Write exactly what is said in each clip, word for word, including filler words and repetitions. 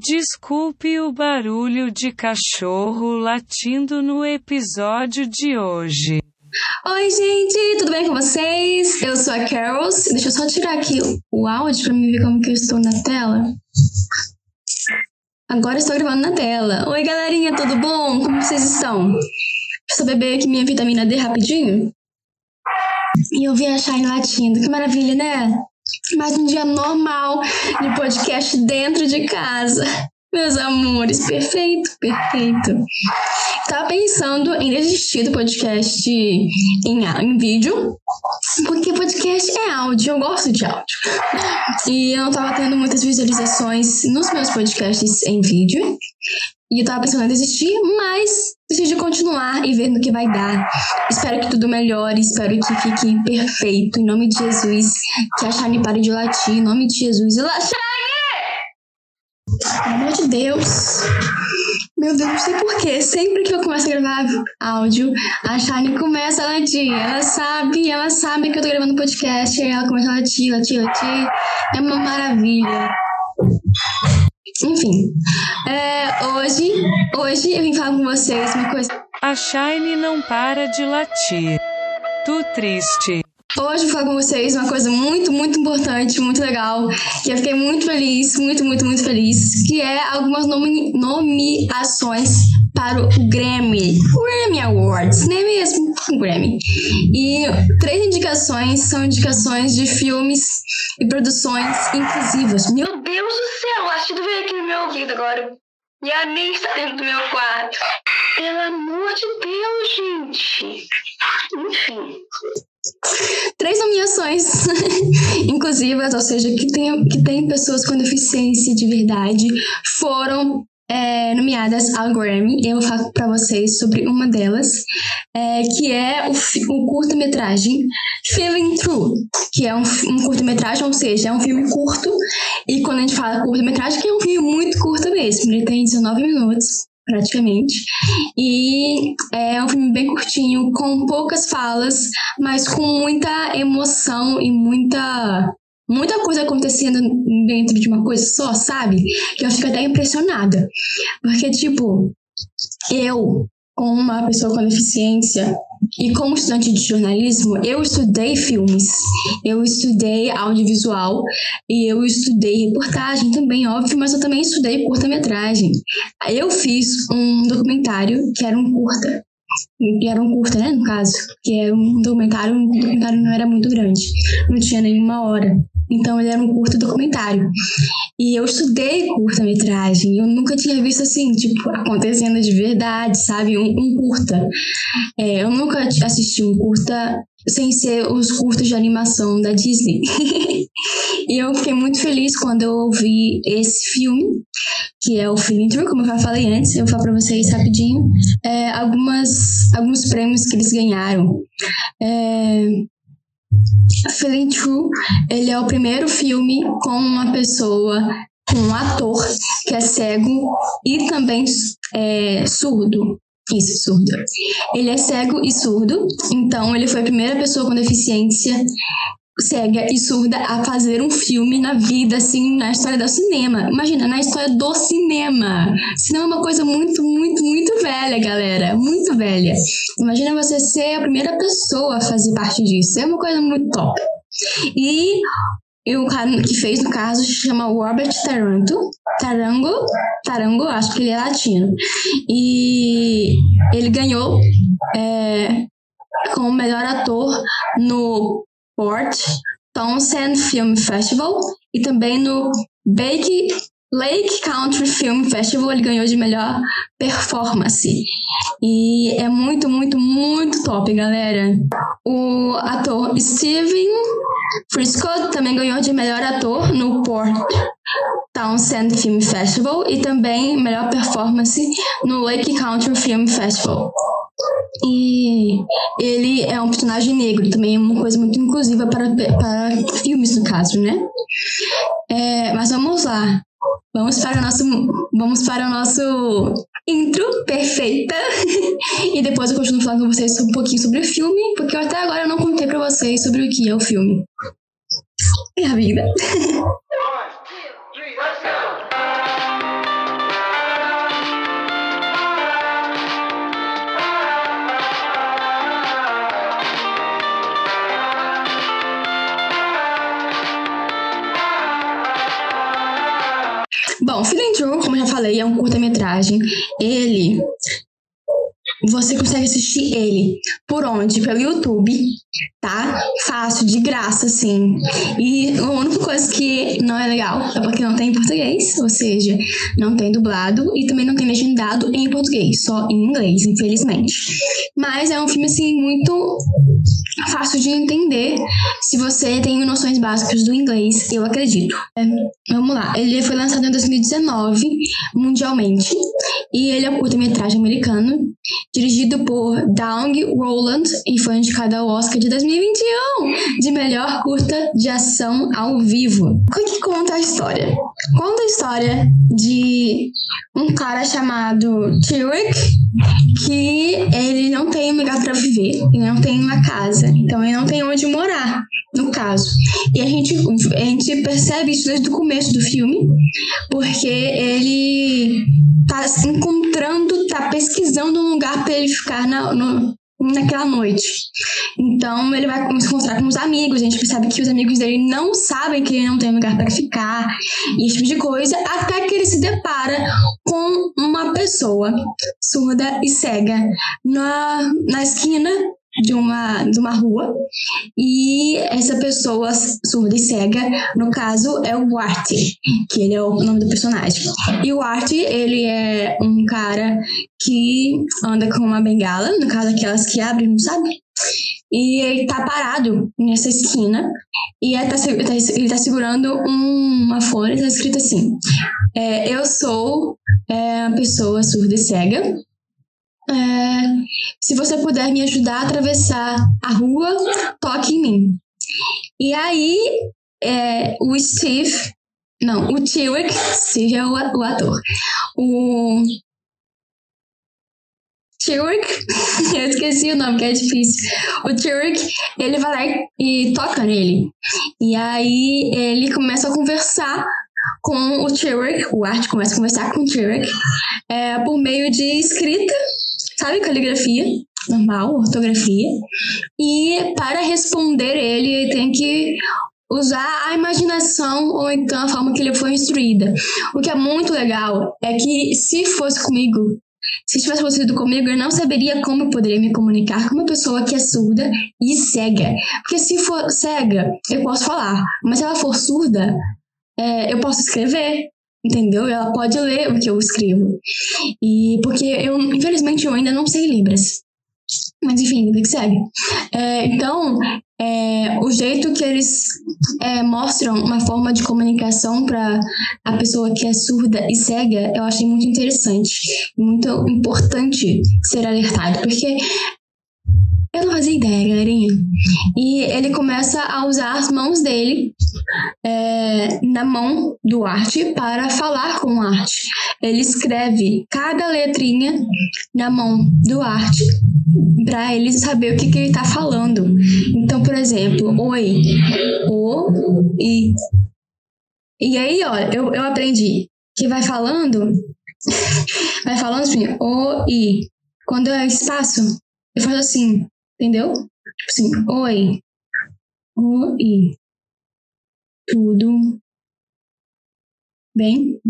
Desculpe o barulho de cachorro latindo no episódio de hoje. Oi, gente, tudo bem com vocês? Eu sou a Carol. Deixa eu só tirar aqui o áudio pra mim ver como que eu estou na tela. Agora estou gravando na tela. Oi, galerinha, tudo bom? Como vocês estão? Deixa eu beber aqui minha vitamina D rapidinho. E eu vi a Shine latindo. Que maravilha, né? Mais um dia normal de podcast dentro de casa. Meus amores, perfeito, perfeito. Tava pensando em desistir do podcast em, em vídeo, porque podcast é áudio, eu gosto de áudio. E eu não tava tendo muitas visualizações nos meus podcasts em vídeo. E eu tava pensando em desistir, mas decidi continuar e ver no que vai dar. Espero que tudo melhore, espero que fique perfeito. Em nome de Jesus, que a Shine pare de latir. Em nome de Jesus, ela... Shine! Pelo amor de Deus. Meu Deus, não sei porquê. Sempre que eu começo a gravar áudio, a Shine começa a latir. Ela sabe, ela sabe que eu tô gravando podcast. E ela começa a latir, latir, latir. É uma maravilha. Enfim, é, hoje, hoje eu vim falar com vocês uma coisa. A Shine não para de latir. Tô triste. Hoje eu vou falar com vocês uma coisa muito, muito importante, muito legal, que eu fiquei muito feliz, muito, muito, muito feliz, que é algumas nomi- nomeações para o Grammy. Grammy Awards, não é mesmo? Grammy. E três indicações são indicações de filmes e produções inclusivas. Meu Deus do céu, o latido veio aqui no meu ouvido agora. E a minha está dentro do meu quarto. Pelo amor de Deus, gente. Enfim. Três nomeações inclusivas, ou seja, que tem, que tem pessoas com deficiência de verdade, foram é, nomeadas ao Grammy. Eu vou falar pra vocês sobre uma delas, é, que é o, o curta-metragem Feeling True, que é um, um curta-metragem, ou seja, é um filme curto. E quando a gente fala curta-metragem, que é um filme muito curto mesmo, ele tem dezenove minutos praticamente, e é um filme bem curtinho, com poucas falas, mas com muita emoção e muita, muita coisa acontecendo dentro de uma coisa só, sabe? Que eu fico até impressionada, porque, tipo, eu, como uma pessoa com deficiência e como estudante de jornalismo, eu estudei filmes, eu estudei audiovisual e eu estudei reportagem também, óbvio, mas eu também estudei curta-metragem. Eu fiz um documentário que era um curta, que era um curta, né, no caso, que era um documentário, um documentário não era muito grande, não tinha nenhuma hora, então ele era um curto documentário. E eu estudei curta-metragem, eu nunca tinha visto assim, tipo, acontecendo de verdade, sabe? Um, um curta. É, eu nunca assisti um curta sem ser os curtos de animação da Disney. E eu fiquei muito feliz quando eu ouvi esse filme, que é o Feeling True, como eu já falei antes, eu vou falar pra vocês rapidinho, é, algumas, alguns prêmios que eles ganharam. É... Feeling True, ele é o primeiro filme com uma pessoa, com um ator que é cego e também é, surdo. Isso, surdo. Ele é cego e surdo, então ele foi a primeira pessoa com deficiência cega e surda a fazer um filme na vida, assim, na história do cinema. Imagina, na história do cinema. Cinema é uma coisa muito, muito, muito velha, galera. Muito velha. Imagina você ser a primeira pessoa a fazer parte disso. É uma coisa muito top. E, e o cara que fez, no caso, se chama Robert Taranto. Tarango? Tarango, acho que ele é latino. E ele ganhou é, como melhor ator no Port Townsend Film Festival e também no Bake, Lake Country Film Festival ele ganhou de melhor performance. E é muito, muito, muito top, galera. O ator Steven Frisco também ganhou de melhor ator no Port Townsend Film Festival e também melhor performance no Lake Country Film Festival. E ele é um personagem negro, também é uma coisa muito inclusiva para, para filmes, no caso, né? É, mas vamos lá. Vamos para o nosso, vamos para o nosso intro perfeita. E depois eu continuo falando com vocês um pouquinho sobre o filme, porque eu até agora não contei para vocês sobre o que é o filme. É a vida. Bom, Feeling True, como eu já falei, é um curta-metragem. Ele... Você consegue assistir ele por onde? Pelo YouTube, tá? Fácil, de graça, assim. E a única coisa que não é legal é porque não tem em português, ou seja, não tem dublado e também não tem legendado em português, só em inglês, infelizmente. Mas é um filme, assim, muito fácil de entender se você tem noções básicas do inglês, eu acredito. É, vamos lá. Ele foi lançado em dois mil e dezenove, mundialmente, e ele é um curta-metragem americano, dirigido por Downey Roland, e foi indicado ao Oscar de dois mil e vinte e um de melhor curta de ação ao vivo. O que conta a história? Conta a história de um cara chamado Tillick, que ele não tem um lugar para viver, ele não tem uma casa, então ele não tem onde morar, no caso. E a gente, a gente percebe isso desde o começo do filme, porque ele tá se encontrando, tá pesquisando um lugar para ele ficar na, no, naquela noite. Então ele vai se encontrar com os amigos, a gente percebe que os amigos dele não sabem que ele não tem lugar para ficar, e esse tipo de coisa, até que ele se depara com uma pessoa surda e cega na, na esquina de uma, de uma rua, e essa pessoa surda e cega, no caso, é o Art, que ele é o nome do personagem. E o Art, ele é um cara que anda com uma bengala, no caso, aquelas que abrem, não sabe? E ele tá parado nessa esquina, e ele tá, ele tá segurando uma folha, tá escrito assim, é, eu sou é, uma pessoa surda e cega, É, se você puder me ajudar a atravessar a rua, toque em mim. E aí, é, o Steve, não, o Tillick, Steve é o, o ator, o Tillick, eu esqueci o nome, que é difícil, o Tillick, ele vai lá e toca nele. E aí, ele começa a conversar com o Tillick, o Art começa a conversar com o Tillick, é, por meio de escrita, sabe, caligrafia, normal, ortografia, e para responder ele, ele tem que usar a imaginação ou então a forma que ele foi instruída. O que é muito legal é que se fosse comigo, se tivesse acontecido comigo, eu não saberia como eu poderia me comunicar com uma pessoa que é surda e cega. Porque se for cega, eu posso falar, mas se ela for surda, é, eu posso escrever. Entendeu? Ela pode ler o que eu escrevo. E porque eu, infelizmente, eu ainda não sei Libras. Mas enfim, vida que segue. É, então, é, o jeito que eles é, mostram uma forma de comunicação para a pessoa que é surda e cega, eu achei muito interessante. Muito importante ser alertado. Porque eu não fazia ideia, galerinha. E ele começa a usar as mãos dele é, na mão do Art para falar com o Art. Ele escreve cada letrinha na mão do Art para ele saber o que, que ele está falando. Então, por exemplo, oi, o, i. E aí, ó, eu, eu aprendi que vai falando, vai falando assim, o, i. Quando é espaço, eu faço assim. Entendeu? Assim, oi, oi, tudo bem?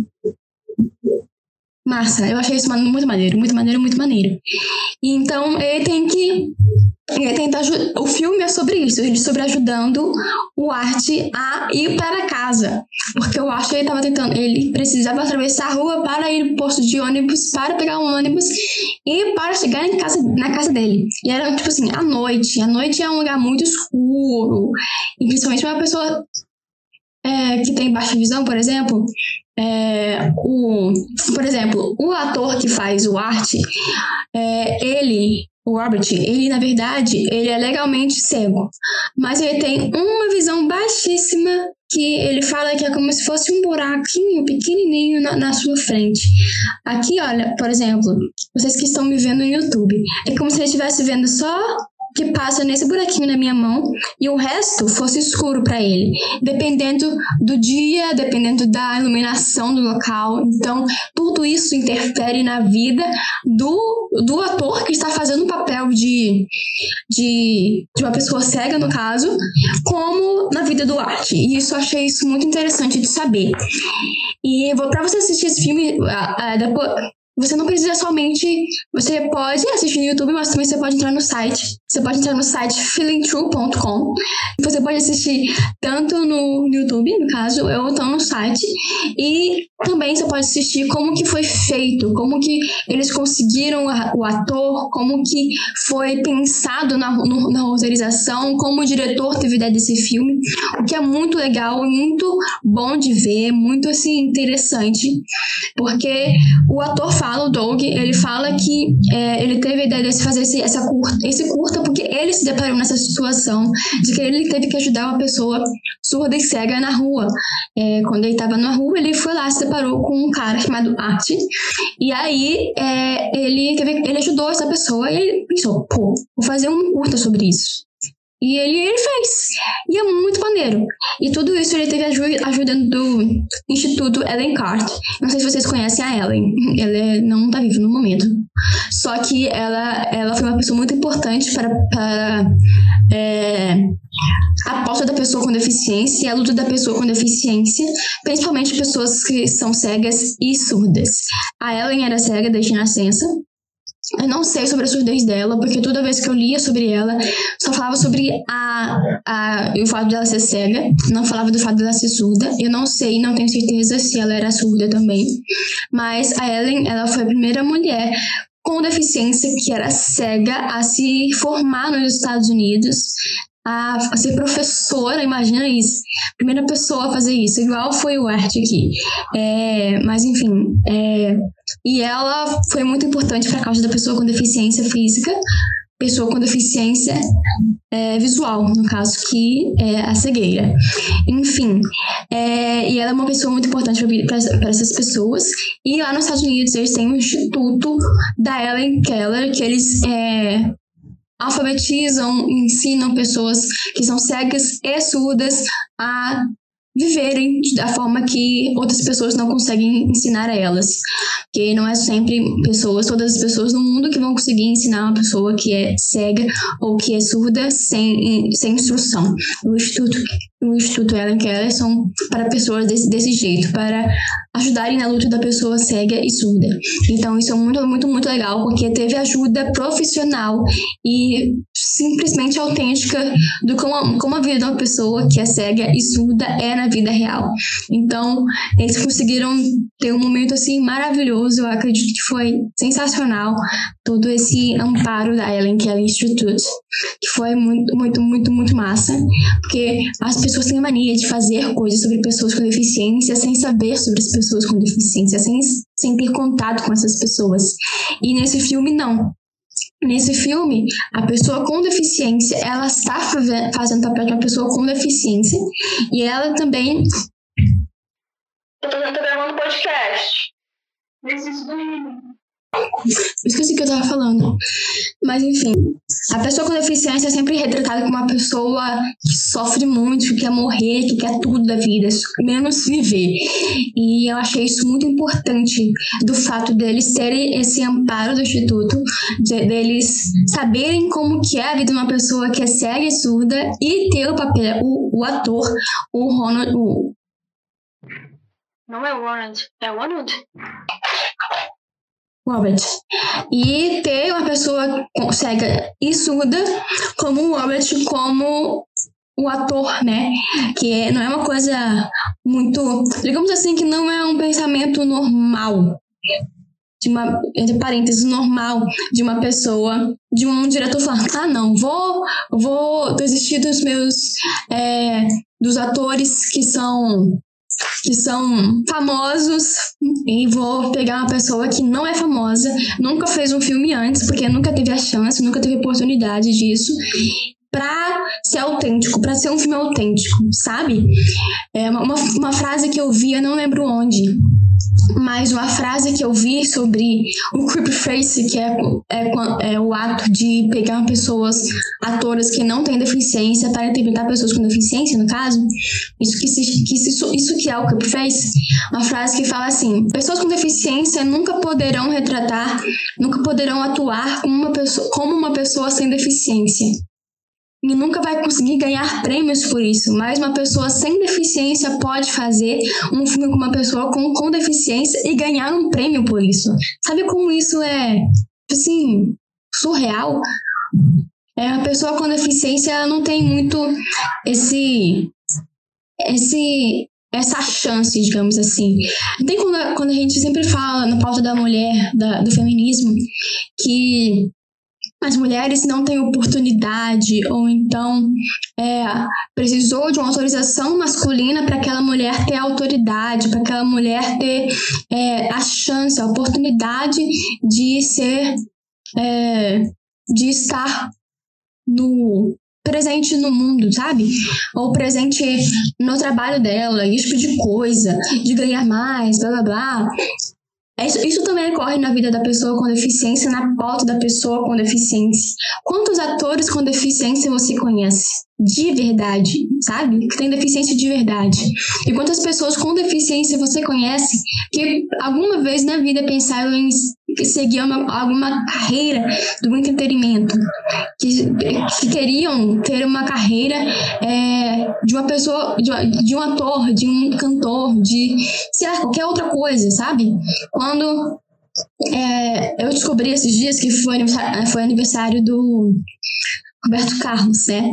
Massa, eu achei isso muito maneiro, muito maneiro, muito maneiro. Então, ele tem que... Ele tenta, o filme é sobre isso, ele sobre ajudando o Art a ir para casa. Porque o Art, ele tava tentando, ele precisava atravessar a rua para ir pro posto de ônibus, para pegar um ônibus e para chegar em casa, na casa dele. E era tipo assim, à noite. A noite é um lugar muito escuro. E principalmente uma pessoa é, que tem baixa visão, por exemplo. É, o, por exemplo, o ator que faz o Art, é, ele... O Robert, ele, na verdade, ele é legalmente cego, mas ele tem uma visão baixíssima que ele fala que é como se fosse um buraquinho pequenininho na, na sua frente. Aqui, olha, por exemplo, vocês que estão me vendo no YouTube, é como se ele estivesse vendo só que passa nesse buraquinho na minha mão e o resto fosse escuro para ele, dependendo do dia, dependendo da iluminação do local. Então, tudo isso interfere na vida do, do ator que está fazendo o papel de, de, de uma pessoa cega, no caso, como na vida do arte. E isso, eu achei isso muito interessante de saber. E para você assistir esse filme, a, a, depois... Você não precisa somente... Você pode assistir no YouTube, mas também você pode entrar no site. Você pode entrar no site feeling true ponto com. Você pode assistir tanto no YouTube, no caso, ou então no site. E também você pode assistir como que foi feito, como que eles conseguiram o ator, como que foi pensado na, no, na roteirização, como o diretor teve ideia desse filme. O que é muito legal, muito bom de ver, muito assim, interessante. Porque o ator fala... O Doug, ele fala que é, ele teve a ideia de fazer esse, essa curta, esse curta porque ele se deparou nessa situação de que ele teve que ajudar uma pessoa surda e cega na rua. É, quando ele estava na rua, ele foi lá e se deparou com um cara chamado Art. E aí, é, ele, teve, ele ajudou essa pessoa e ele pensou, pô, vou fazer um curta sobre isso. E ele, ele fez. E é muito maneiro. E tudo isso ele teve ajuda, ajudando do Instituto Helen Keller. Não sei se vocês conhecem a Helen. Ela não tá viva no momento. Só que ela, ela foi uma pessoa muito importante para, para é, a pauta da pessoa com deficiência e a luta da pessoa com deficiência, principalmente pessoas que são cegas e surdas. A Helen era cega desde nascença. Eu não sei sobre a surdez dela, porque toda vez que eu lia sobre ela, só falava sobre a, a, o fato dela ser cega, não falava do fato dela ser surda. Eu não sei, não tenho certeza se ela era surda também. Mas a Helen, ela foi a primeira mulher com deficiência que era cega a se formar nos Estados Unidos, a ser professora, imagina isso. Primeira pessoa a fazer isso, igual foi o Art aqui. É, mas, enfim... É, e ela foi muito importante para a causa da pessoa com deficiência física, pessoa com deficiência é, visual, no caso, que é a cegueira. Enfim, é, e ela é uma pessoa muito importante para essas pessoas. E lá nos Estados Unidos, eles têm um instituto da Helen Keller, que eles... É, alfabetizam, ensinam pessoas que são cegas e surdas a viverem da forma que outras pessoas não conseguem ensinar a elas. Porque não é sempre pessoas, todas as pessoas no mundo que vão conseguir ensinar uma pessoa que é cega ou que é surda sem, sem instrução. O Instituto, o Instituto Helen Keller são para pessoas desse, desse jeito, para ajudarem na luta da pessoa cega e surda. Então isso é muito, muito, muito legal, porque teve ajuda profissional e simplesmente autêntica do como, como a vida de uma pessoa que é cega e surda é na vida real. Então, eles conseguiram ter um momento assim maravilhoso. Eu acredito que foi sensacional todo esse amparo da Helen Keller Institute, que foi muito, muito, muito, muito massa, porque as pessoas têm mania de fazer coisas sobre pessoas com deficiência sem saber sobre as pessoas com deficiência, sem, sem ter contato com essas pessoas. E nesse filme, não. Nesse filme, a pessoa com deficiência, ela está fazendo papel de uma pessoa com deficiência e ela também... Eu tô gravando podcast. Esqueci o que eu tava falando. Mas enfim, a pessoa com deficiência é sempre retratada como uma pessoa que sofre muito, que quer morrer, que quer tudo da vida, menos viver. E eu achei isso muito importante, do fato deles terem esse amparo do Instituto, de, deles saberem como que é a vida de uma pessoa que é cega e surda e ter o papel, o, o ator, o Ronald... O... Não é o Ronald, é o Ronald. Robert. E ter uma pessoa cega e surda como o Robert, como o ator, né? Que não é uma coisa muito... Digamos assim, que não é um pensamento normal, de uma, entre parênteses, normal de uma pessoa, de um diretor falando, ah, não, vou, vou desistir dos meus... É, dos atores que são... que são famosos e vou pegar uma pessoa que não é famosa, nunca fez um filme antes, porque nunca teve a chance, nunca teve oportunidade disso, pra ser autêntico, pra ser um filme autêntico, sabe? É uma, uma frase que eu vi, eu não lembro onde, mais uma frase que eu vi sobre o creep face, que é, é, é o ato de pegar pessoas, atoras que não têm deficiência para interpretar pessoas com deficiência, no caso. Isso que, se, que se, isso que é o creep face. Uma frase que fala assim: pessoas com deficiência nunca poderão retratar, nunca poderão atuar como uma pessoa, como uma pessoa sem deficiência. E nunca vai conseguir ganhar prêmios por isso, mas uma pessoa sem deficiência pode fazer um filme com uma pessoa com, com deficiência e ganhar um prêmio por isso. Sabe como isso é, assim, surreal? É, a pessoa com deficiência, ela não tem muito esse, esse, essa chance, digamos assim. Tem quando a, quando a gente sempre fala na pauta da mulher, da, do feminismo, que as mulheres não têm oportunidade, ou então é, precisou de uma autorização masculina para aquela mulher ter autoridade, para aquela mulher ter é, a chance, a oportunidade de ser, é, de estar no, presente no mundo, sabe? Ou presente no trabalho dela, isso de coisa, de ganhar mais, blá blá blá. Isso, isso também ocorre na vida da pessoa com deficiência, na pauta da pessoa com deficiência. Quantos atores com deficiência você conhece? De verdade, sabe? Que tem deficiência de verdade. E quantas pessoas com deficiência você conhece que alguma vez na vida pensaram em seguir uma, alguma carreira do entretenimento? Que, que queriam ter uma carreira é, de uma pessoa, de, de um ator, de um cantor, de, sei lá, qualquer outra coisa, sabe? Quando é, eu descobri esses dias que foi aniversário, foi aniversário do Roberto Carlos, né?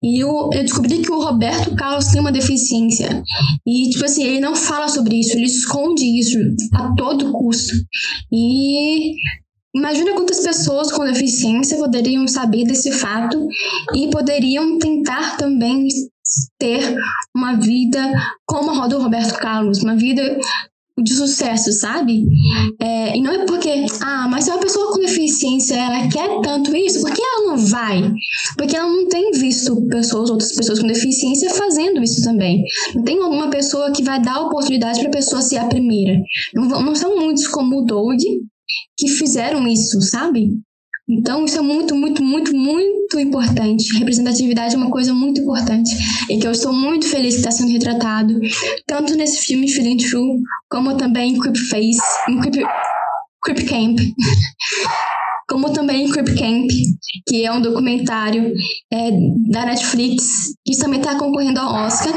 E eu, eu descobri que o Roberto Carlos tem uma deficiência. E, tipo assim, ele não fala sobre isso, ele esconde isso a todo custo. E imagina quantas pessoas com deficiência poderiam saber desse fato e poderiam tentar também ter uma vida como a do Roberto Carlos, uma vida de sucesso, sabe? É, e não é porque, ah, mas se uma pessoa com deficiência, ela quer tanto isso, por que ela não vai? Porque ela não tem visto pessoas, outras pessoas com deficiência fazendo isso também. Não tem alguma pessoa que vai dar oportunidade para a pessoa ser a primeira. Não, não são muitos como o Doug que fizeram isso, sabe? Então, isso é muito, muito, muito, muito importante. Representatividade é uma coisa muito importante. E que eu estou muito feliz que está sendo retratado, tanto nesse filme Feeling True, como também em Crip Face, em Crip, Crip Camp. Como também em Crip Camp, que é um documentário é, da Netflix, que também está concorrendo ao Oscar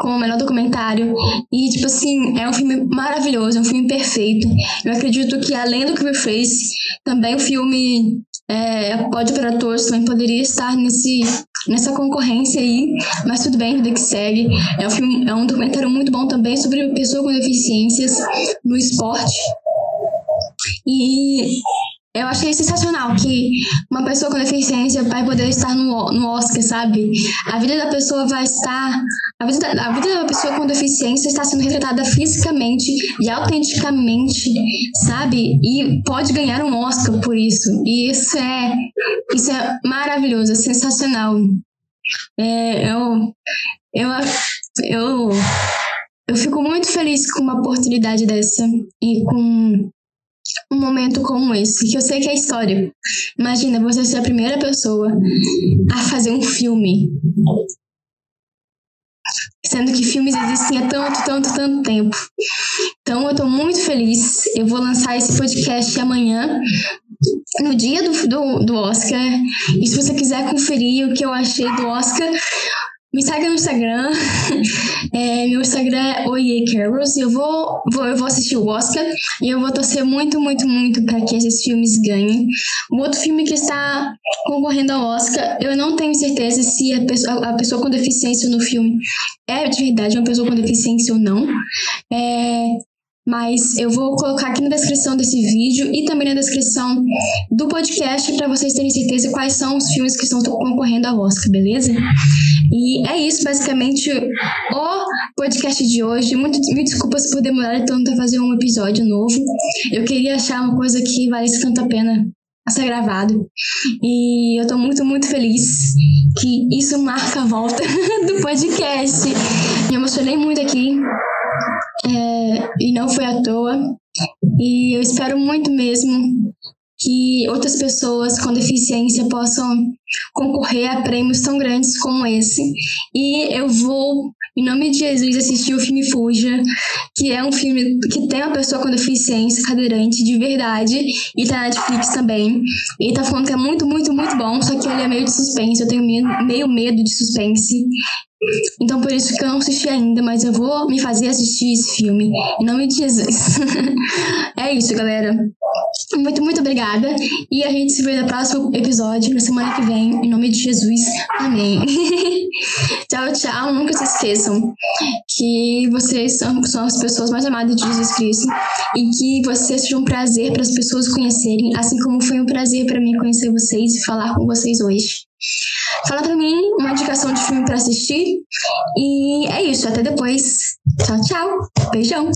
como o melhor documentário. E, tipo assim, é um filme maravilhoso, é um filme perfeito. Eu acredito que, além do Crip Face, também o filme É, pode para todos também poderia estar nesse, nessa concorrência aí, mas tudo bem, vida que segue. É um, filme, é um documentário muito bom também sobre pessoa com deficiências no esporte. E eu achei sensacional que uma pessoa com deficiência vai poder estar no, no Oscar, sabe? A vida da pessoa vai estar... A vida, da, a vida da pessoa com deficiência está sendo retratada fisicamente e autenticamente, sabe? E pode ganhar um Oscar por isso. E isso é, isso é maravilhoso, é sensacional. É, eu, eu, eu, eu fico muito feliz com uma oportunidade dessa e com um momento como esse, que eu sei que é histórico. Imagina você ser a primeira pessoa a fazer um filme, sendo que filmes existem há tanto, tanto, tanto tempo. Então eu tô muito feliz. Eu vou lançar esse podcast amanhã, no dia do, do, do Oscar. E se você quiser conferir o que eu achei do Oscar, me segue no Instagram. É, meu Instagram é oiecarols. Eu vou, vou, eu vou assistir o Oscar e eu vou torcer muito, muito, muito para que esses filmes ganhem. O outro filme que está concorrendo ao Oscar, eu não tenho certeza se a pessoa, a pessoa com deficiência no filme é de verdade uma pessoa com deficiência ou não. É, mas eu vou colocar aqui na descrição desse vídeo e também na descrição do podcast para vocês terem certeza quais são os filmes que estão concorrendo ao Oscar, beleza? E é isso, basicamente, o podcast de hoje. Muito, me desculpas por demorar tanto a fazer um episódio novo. Eu queria achar uma coisa que valesse tanto a pena a ser gravado. E eu tô muito, muito feliz que isso marca a volta do podcast. Me emocionei muito aqui. é, e não foi à toa. E eu espero muito mesmo que outras pessoas com deficiência possam concorrer a prêmios tão grandes como esse. E eu vou, em nome de Jesus, assistir o filme Fuja, que é um filme que tem uma pessoa com deficiência cadeirante de verdade, e tá na Netflix também. E tá falando que é muito, muito, muito bom, só que ele é meio de suspense, eu tenho medo, meio medo de suspense. Então por isso que eu não assisti ainda, mas eu vou me fazer assistir esse filme, em nome de Jesus. É isso, galera. Muito, muito obrigada. E a gente se vê no próximo episódio, na semana que vem, em nome de Jesus. Amém. Tchau, tchau. Nunca se esqueçam que vocês são, são as pessoas mais amadas de Jesus Cristo, e que vocês sejam um prazer para as pessoas conhecerem, assim como foi um prazer para mim conhecer vocês e falar com vocês hoje. Fala pra mim uma indicação de filme pra assistir. E é isso, até depois. Tchau, tchau. Beijão.